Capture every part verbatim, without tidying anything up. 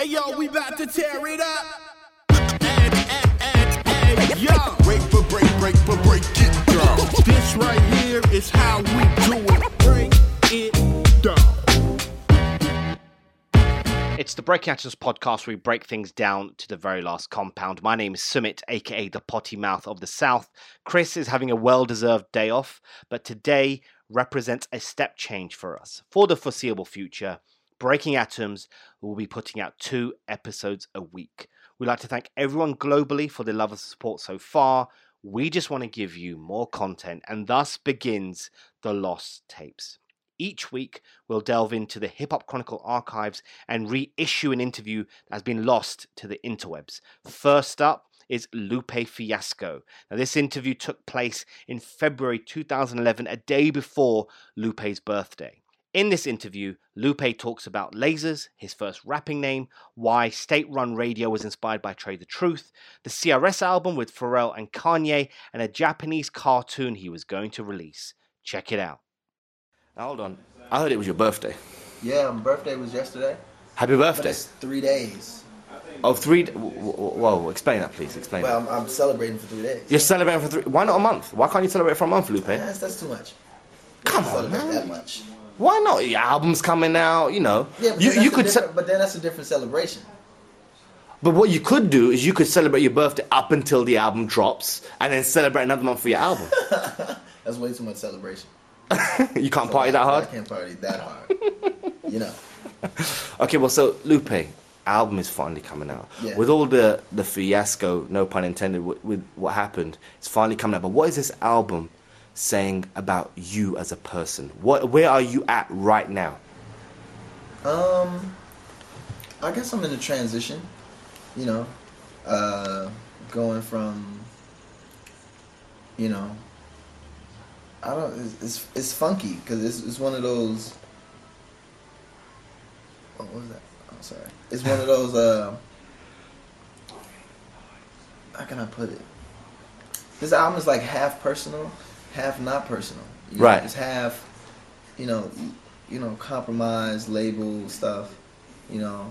Hey yo, we about to tear it up. Hey, hey, hey, hey, yo. Break for break, break for break it down. This right here is how we do it. Break it down. It's the Breaking Actions podcast where we break things down to the very last compound. My name is Sumit, aka the Potty Mouth of the South. Chris is having a well-deserved day off, but today represents a step change for us. For the foreseeable future, Breaking Atoms will be putting out two episodes a week. We'd like to thank everyone globally for the love and support so far. We just want to give you more content, and thus begins the Lost Tapes. Each week, we'll delve into the Hip Hop Chronicle archives and reissue an interview that has been lost to the interwebs. First up is Lupe Fiasco. Now, this interview took place in February two thousand eleven, a day before Lupe's birthday. In this interview, Lupe talks about Lasers, his first rapping name, why state-run radio was inspired by Trey the Truth, the C R S album with Pharrell and Kanye, and a Japanese cartoon he was going to release. Check it out. Hold on. I heard it was your birthday. Yeah, my birthday was yesterday. Happy birthday. But it's three days. Oh, three... D- whoa, explain that, please. Explain well, that. Well, I'm, I'm celebrating for three days. You're celebrating for three... Why not a month? Why can't you celebrate for a month, Lupe? That's, that's too much. Come on, celebrate man. That much. Why not? Your album's coming out, you know. Yeah, but, you, you could ce- but then that's a different celebration. But what you could do is you could celebrate your birthday up until the album drops and then celebrate another month for your album. That's way too much celebration. You can't so party I, that hard? I can't party that hard. You know. Okay, well, so Lupe, album is finally coming out. Yeah. With all the, the fiasco, no pun intended, with, with what happened, it's finally coming out. But what is this album saying about you as a person? What, where are you at right now? Um, I guess I'm in a transition, you know, uh, going from, you know, I don't, it's, it's funky, because it's, it's one of those, what was that? I'm oh, sorry. It's one of those, uh, how can I put it? This album is like half personal, half not personal. You know, right. It's half, you know, you know, compromise, label stuff, you know.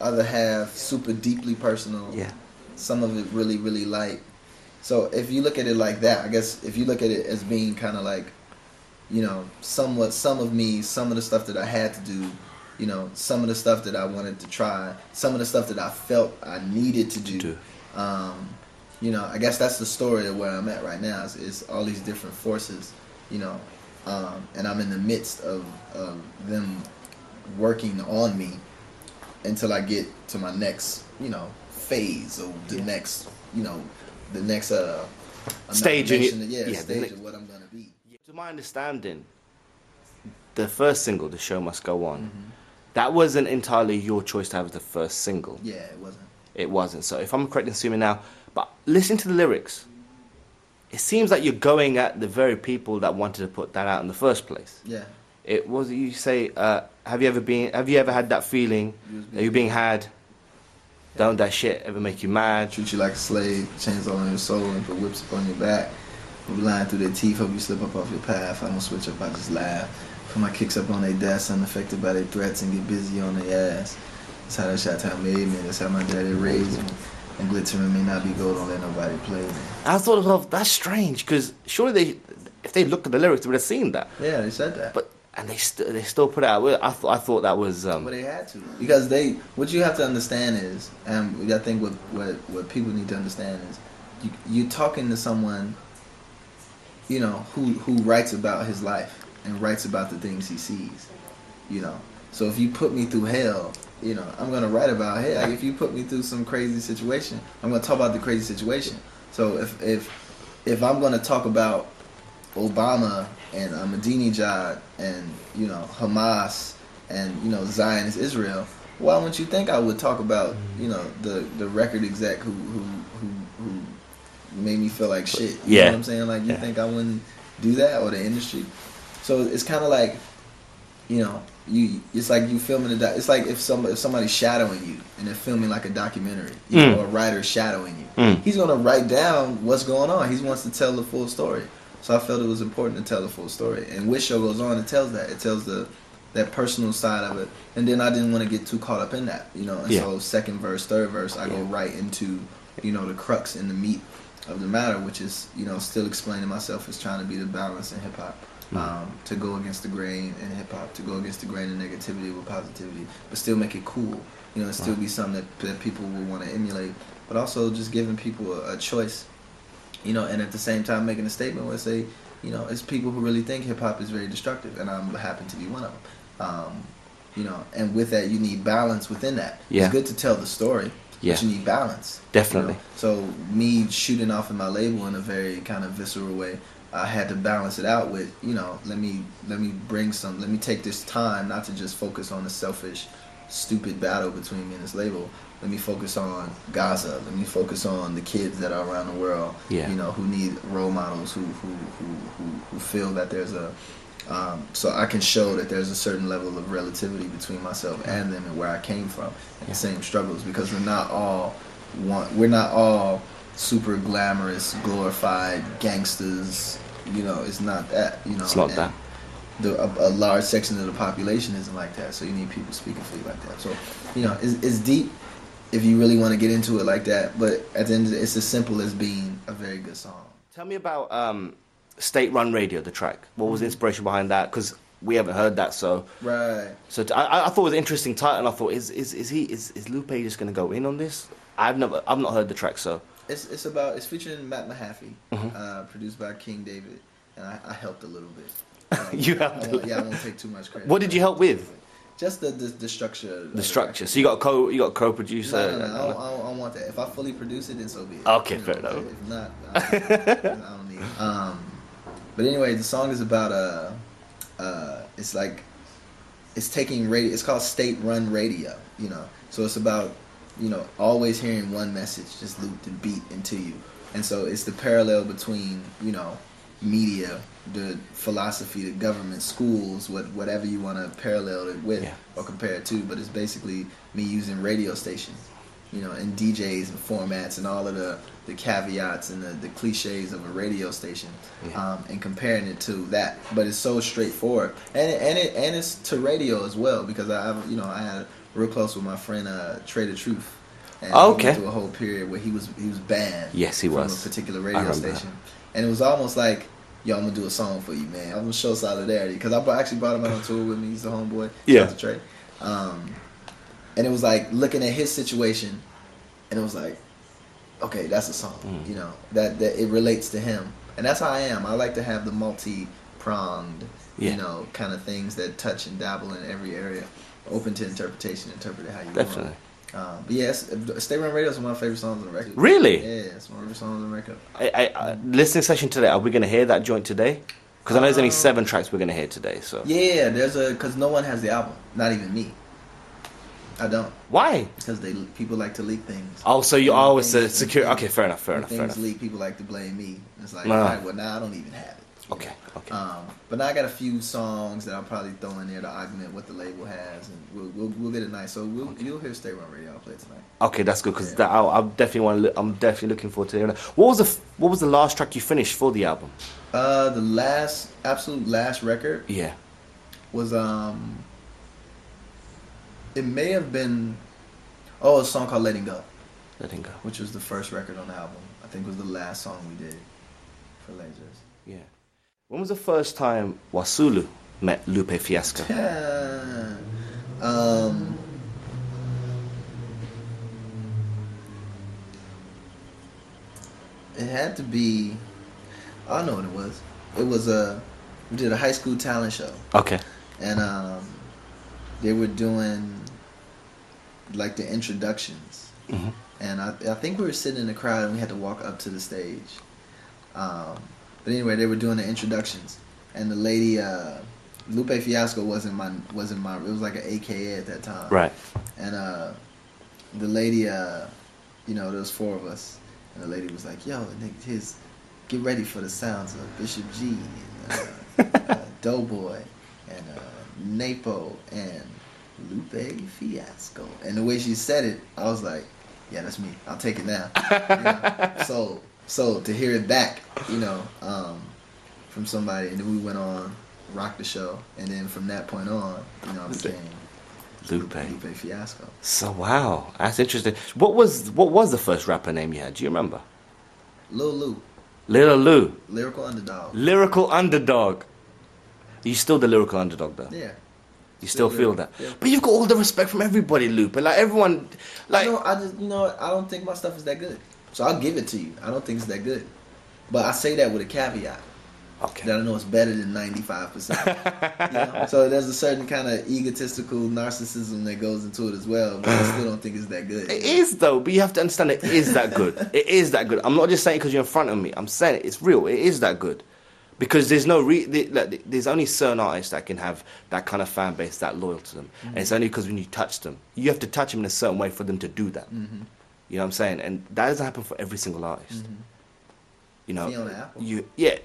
Other half super deeply personal. Yeah. Some of it really, really light. So if you look at it like that, I guess if you look at it as being kind of like, you know, somewhat some of me, some of the stuff that I had to do, you know, some of the stuff that I wanted to try, some of the stuff that I felt I needed to do. do. Um, You know, I guess that's the story of where I'm at right now. Is, is all these different forces, you know, um, and I'm in the midst of, of them working on me until I get to my next, you know, phase or the yeah. next, you know, the next uh, stage. Yeah, yeah, stage next, of what I'm gonna be. To my understanding, the first single, "The Show Must Go On," mm-hmm. that wasn't entirely your choice to have as the first single. Yeah, it wasn't. It wasn't. So if I'm correct in assuming now. But listen to the lyrics. It seems like you're going at the very people that wanted to put that out in the first place. Yeah. It was you say, uh, have you ever been? Have you ever had that feeling that you're being had? Yeah. Don't that shit ever make you mad? Treat you like a slave, chains all on your soul, and put whips upon your back. We'll lying through their teeth, hope you slip up off your path. I don't switch up, I just laugh. Put my kicks up on their desk, unaffected by their threats, and get busy on their ass. That's how that shot time made me. That's how my daddy raised me. And glittering may not be gold, don't let nobody play me. I thought, well, that's strange, because surely they, if they looked at the lyrics, they would have seen that. Yeah, they said that. But and they still they still put it out. I thought I thought that was. Um, but they had to, because they. What you have to understand is, and I think what what, what people need to understand is, you, you're talking to someone, you know, who who writes about his life and writes about the things he sees, you know. So if you put me through hell, you know, I'm going to write about hell. Like if you put me through some crazy situation, I'm going to talk about the crazy situation. So if if if I'm going to talk about Obama and Ahmadinejad and, you know, Hamas and, you know, Zionist Israel, why wouldn't you think I would talk about, you know, the, the record exec who who, who who made me feel like shit? You yeah. know what I'm saying? Like, you yeah. think I wouldn't do that, or the industry? So it's kind of like, you know, You, it's like you filming a. Doc, it's like if somebody if somebody's shadowing you and they're filming like a documentary, you mm. know, a writer shadowing you. Mm. He's gonna write down what's going on. He wants to tell the full story. So I felt it was important to tell the full story. And Wish Show goes on and tells that. It tells the that personal side of it. And then I didn't want to get too caught up in that, you know. And yeah. so second verse, third verse, I yeah. go right into, you know, the crux and the meat of the matter, which is, you know, still explaining myself as trying to be the balance in hip hop. Mm-hmm. Um, to go against the grain in hip hop, to go against the grain in negativity with positivity, but still make it cool, you know, and still wow. be something that, that people will want to emulate, but also just giving people a, a choice, you know, and at the same time making a statement where say, you know, it's people who really think hip hop is very destructive, and I happen to be one of them, um, you know, and with that you need balance within that. Yeah. It's good to tell the story. Yeah. But you need balance. Definitely. You know? So me shooting off in my label in a very kind of visceral way, I had to balance it out with, you know, let me let me bring some, let me take this time not to just focus on the selfish, stupid battle between me and this label. Let me focus on Gaza. Let me focus on the kids that are around the world, yeah. you know, who need role models, who who who who, who feel that there's a, Um, so I can show that there's a certain level of relativity between myself and them and where I came from and the same struggles, because we're not all one, we're not all super glamorous, glorified gangsters, you know, it's not that, you know. It's not that. The, a, a large section of the population isn't like that, so you need people speaking for you like that. So, you know, it's, it's deep if you really want to get into it like that, but at the end of the day, it's as simple as being a very good song. Tell me about... Um State-Run Radio, the track. What was the inspiration behind that? Because we haven't heard that, so right. So I, I thought it was an interesting title. I thought, is is is he is, is Lupe just going to go in on this? I've never, I've not heard the track, so it's it's about it's featuring Matt Mahaffey, mm-hmm. uh, produced by King David, and I, I helped a little bit. Um, you helped. I, I, yeah, I won't take too much credit. What did you help with? Just the the, the structure. The structure. So you got a co you got a co-producer. No, no, no, I, don't, I, don't, I don't want that. If I fully produce it, then so be it. Okay, you know, fair enough. If not, I don't, I don't need it. Um, But anyway, the song is about uh, uh, it's like, it's taking radio. It's called State-Run Radio, you know. So it's about, you know, always hearing one message just looped and beat into you. And so it's the parallel between, you know, media, the philosophy, the government, schools, what whatever you want to parallel it with yeah. or compare it to. But it's basically me using radio stations, you know, and D Js and formats and all of the, the caveats and the, the cliches of a radio station, yeah. um, and comparing it to that. But it's so straightforward, and it, and it and it's to radio as well, because I you know I had real close with my friend uh, Trey the Truth, and oh, okay. we went through a whole period where he was he was banned. Yes, he from was a particular radio station, that. And it was almost like, yo, I'm gonna do a song for you, man. I'm gonna show solidarity, because I actually brought him out on tour with me. He's the homeboy. Yeah, shout out to Trey. Um, And it was like looking at his situation, and it was like, okay, that's a song, mm. you know, that, that it relates to him. And that's how I am. I like to have the multi-pronged, yeah. you know, kind of things that touch and dabble in every area, open to interpretation, interpret it how you Definitely. Want. Um, but yes, yeah, Stay Run Radio is one of my favorite songs on the record. Really? Yeah, it's one of my favorite songs on the record. I, I, I, listening session today, are we going to hear that joint today? Because I know um, there's only seven tracks we're going to hear today. So yeah, there's a, because no one has the album, not even me. I don't. Why? Because they people like to leak things. Oh, so you always uh, secure. Okay, fair enough, fair enough, fair enough. Things leak, people like to blame me. It's like, no. all right, well, now I don't even have it. Okay, know? okay. Um, but now I got a few songs that I'll probably throw in there to augment what the label has, and we'll we'll, we'll get it nice. So we'll okay. you'll hear Stay Run Radio. I'll play it tonight. Okay, that's good, because yeah. I'm definitely want. Look, I'm definitely looking forward to hearing that. What was the What was the last track you finished for the album? Uh, the last absolute last record. Yeah. Was um. It may have been, oh, a song called Letting Go. Letting Go. Which was the first record on the album. I think was the last song we did for Lasers. Yeah. When was the first time Wasulu met Lupe Fiasco? Yeah. Um, it had to be, I don't know what it was. It was a, we did a high school talent show. Okay. And, um. they were doing like the introductions, mm-hmm. and I, I think we were sitting in the crowd and we had to walk up to the stage. Um, but anyway, they were doing the introductions, and the lady uh, Lupe Fiasco wasn't my wasn't my it was like an A K A at that time, right? And uh, the lady, uh, you know, there was four of us, and the lady was like, "Yo, Nick, here's, get ready for the sounds of Bishop G, and, uh, uh, Doughboy, and." Uh, Napo and Lupe Fiasco, and the way she said it, I was like, yeah, that's me, I'll take it now. You know? so so to hear it back, you know, um, from somebody, and then we went on rocked the show, and then from that point on, you know, I became Lupe. Lupe Fiasco. So wow, that's interesting. What was what was the first rapper name you had? Do you remember? Lil Lou. Lil Lou. Lyrical Underdog. Lyrical Underdog. Are you still the lyrical underdog though? Yeah. You still, still feel that, yeah. But you've got all the respect from everybody, Lupe. Like everyone, like you know, I just you know I don't think my stuff is that good, so I'll give it to you. I don't think it's that good, but I say that with a caveat. Okay. That I know it's better than ninety-five percent. You know? So there's a certain kind of egotistical narcissism that goes into it as well, but I still don't think it's that good. It is, though, but you have to understand it is that good. It is that good. I'm not just saying it because you're in front of me. I'm saying it. It's real. It is that good. Because there's no re- there's only certain artists that can have that kind of fan base that loyal to them. Mm-hmm. And it's only because when you touch them, you have to touch them in a certain way for them to do that. Mm-hmm. You know what I'm saying? And that doesn't happen for every single artist. Mm-hmm. You know, Fiona Apple. You yeah.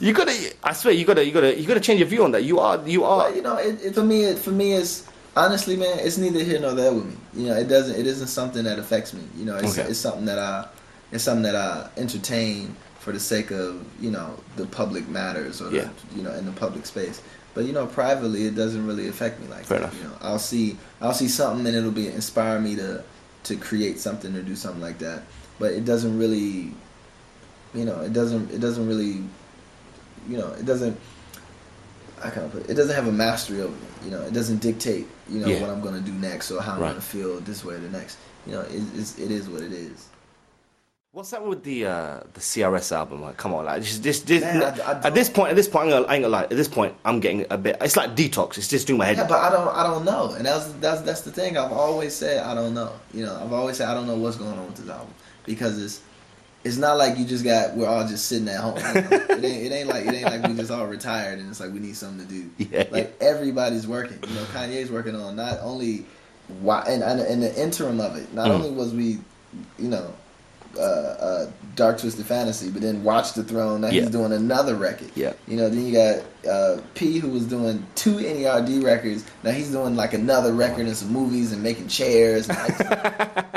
you gotta. I swear, you gotta, you gotta, you gotta change your view on that. You are, you are. Well, you know, it, it, for me, it, for me, it's honestly, man, it's neither here nor there with me. You know, it doesn't, it isn't something that affects me. You know, it's, okay. it's something that I, it's something that I entertain for the sake of, you know, the public matters or yeah. the, you know, in the public space. But you know, privately, it doesn't really affect me like Fair that. Enough. You know, I'll see, I'll see something, and it'll be inspire me to, to create something or do something like that. But it doesn't really, you know, it doesn't, it doesn't really, you know, it doesn't, I can't put it, it doesn't have a mastery over me, you know, it doesn't dictate, you know, yeah. what I'm going to do next or how I'm right. going to feel this way or the next, you know, it, it's, it is what it is. What's up with the uh, the C R S album? Like, come on, like this, this, this, Man, I, I at this point, at this point, I'm gonna, I ain't gonna lie. At this point, I'm getting a bit. It's like detox. It's just doing my head. Yeah, but I don't, I don't know. And that's that's that's the thing. I've always said I don't know. You know, I've always said I don't know what's going on with this album because it's it's not like you just got. We're all just sitting at home. You know? it, ain't, it ain't like it ain't like we just all retired and it's like we need something to do. Yeah, like yeah. everybody's working. You know, Kanye's working on not only why and in the interim of it. Not mm. only was we, you know. Uh, uh, Dark Twisted Fantasy, but then Watch the Throne. Now yeah. he's doing another record. Yeah, you know. Then you got uh, P, who was doing two N E R D records. Now he's doing like another record and some movies and making chairs. And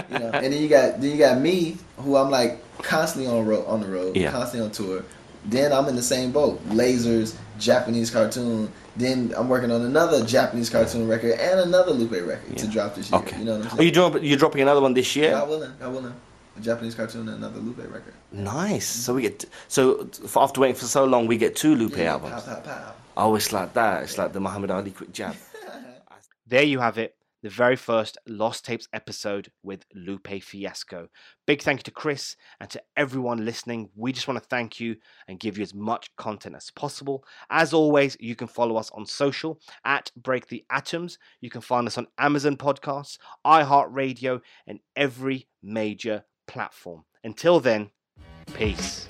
you know. And then you got then you got me, who I'm like constantly on ro- on the road, yeah. constantly on tour. Then I'm in the same boat. Lasers, Japanese cartoon. Then I'm working on another Japanese cartoon record and another Lupe record yeah. to drop this year. Okay. You know what I'm saying? Are you dropping? You dropping another one this year? God willing. God willing. A Japanese cartoon and another Lupe record. Nice. Mm-hmm. So we get t- so for after waiting for so long, we get two Lupe yeah, albums. Pow, pow, pow. Oh, it's like that. It's yeah. like the Muhammad Ali quick jab. There you have it. The very first Lost Tapes episode with Lupe Fiasco. Big thank you to Chris and to everyone listening. We just want to thank you and give you as much content as possible. As always, you can follow us on social at Break the Atoms. You can find us on Amazon Podcasts, iHeartRadio, and every major platform. Until then, peace.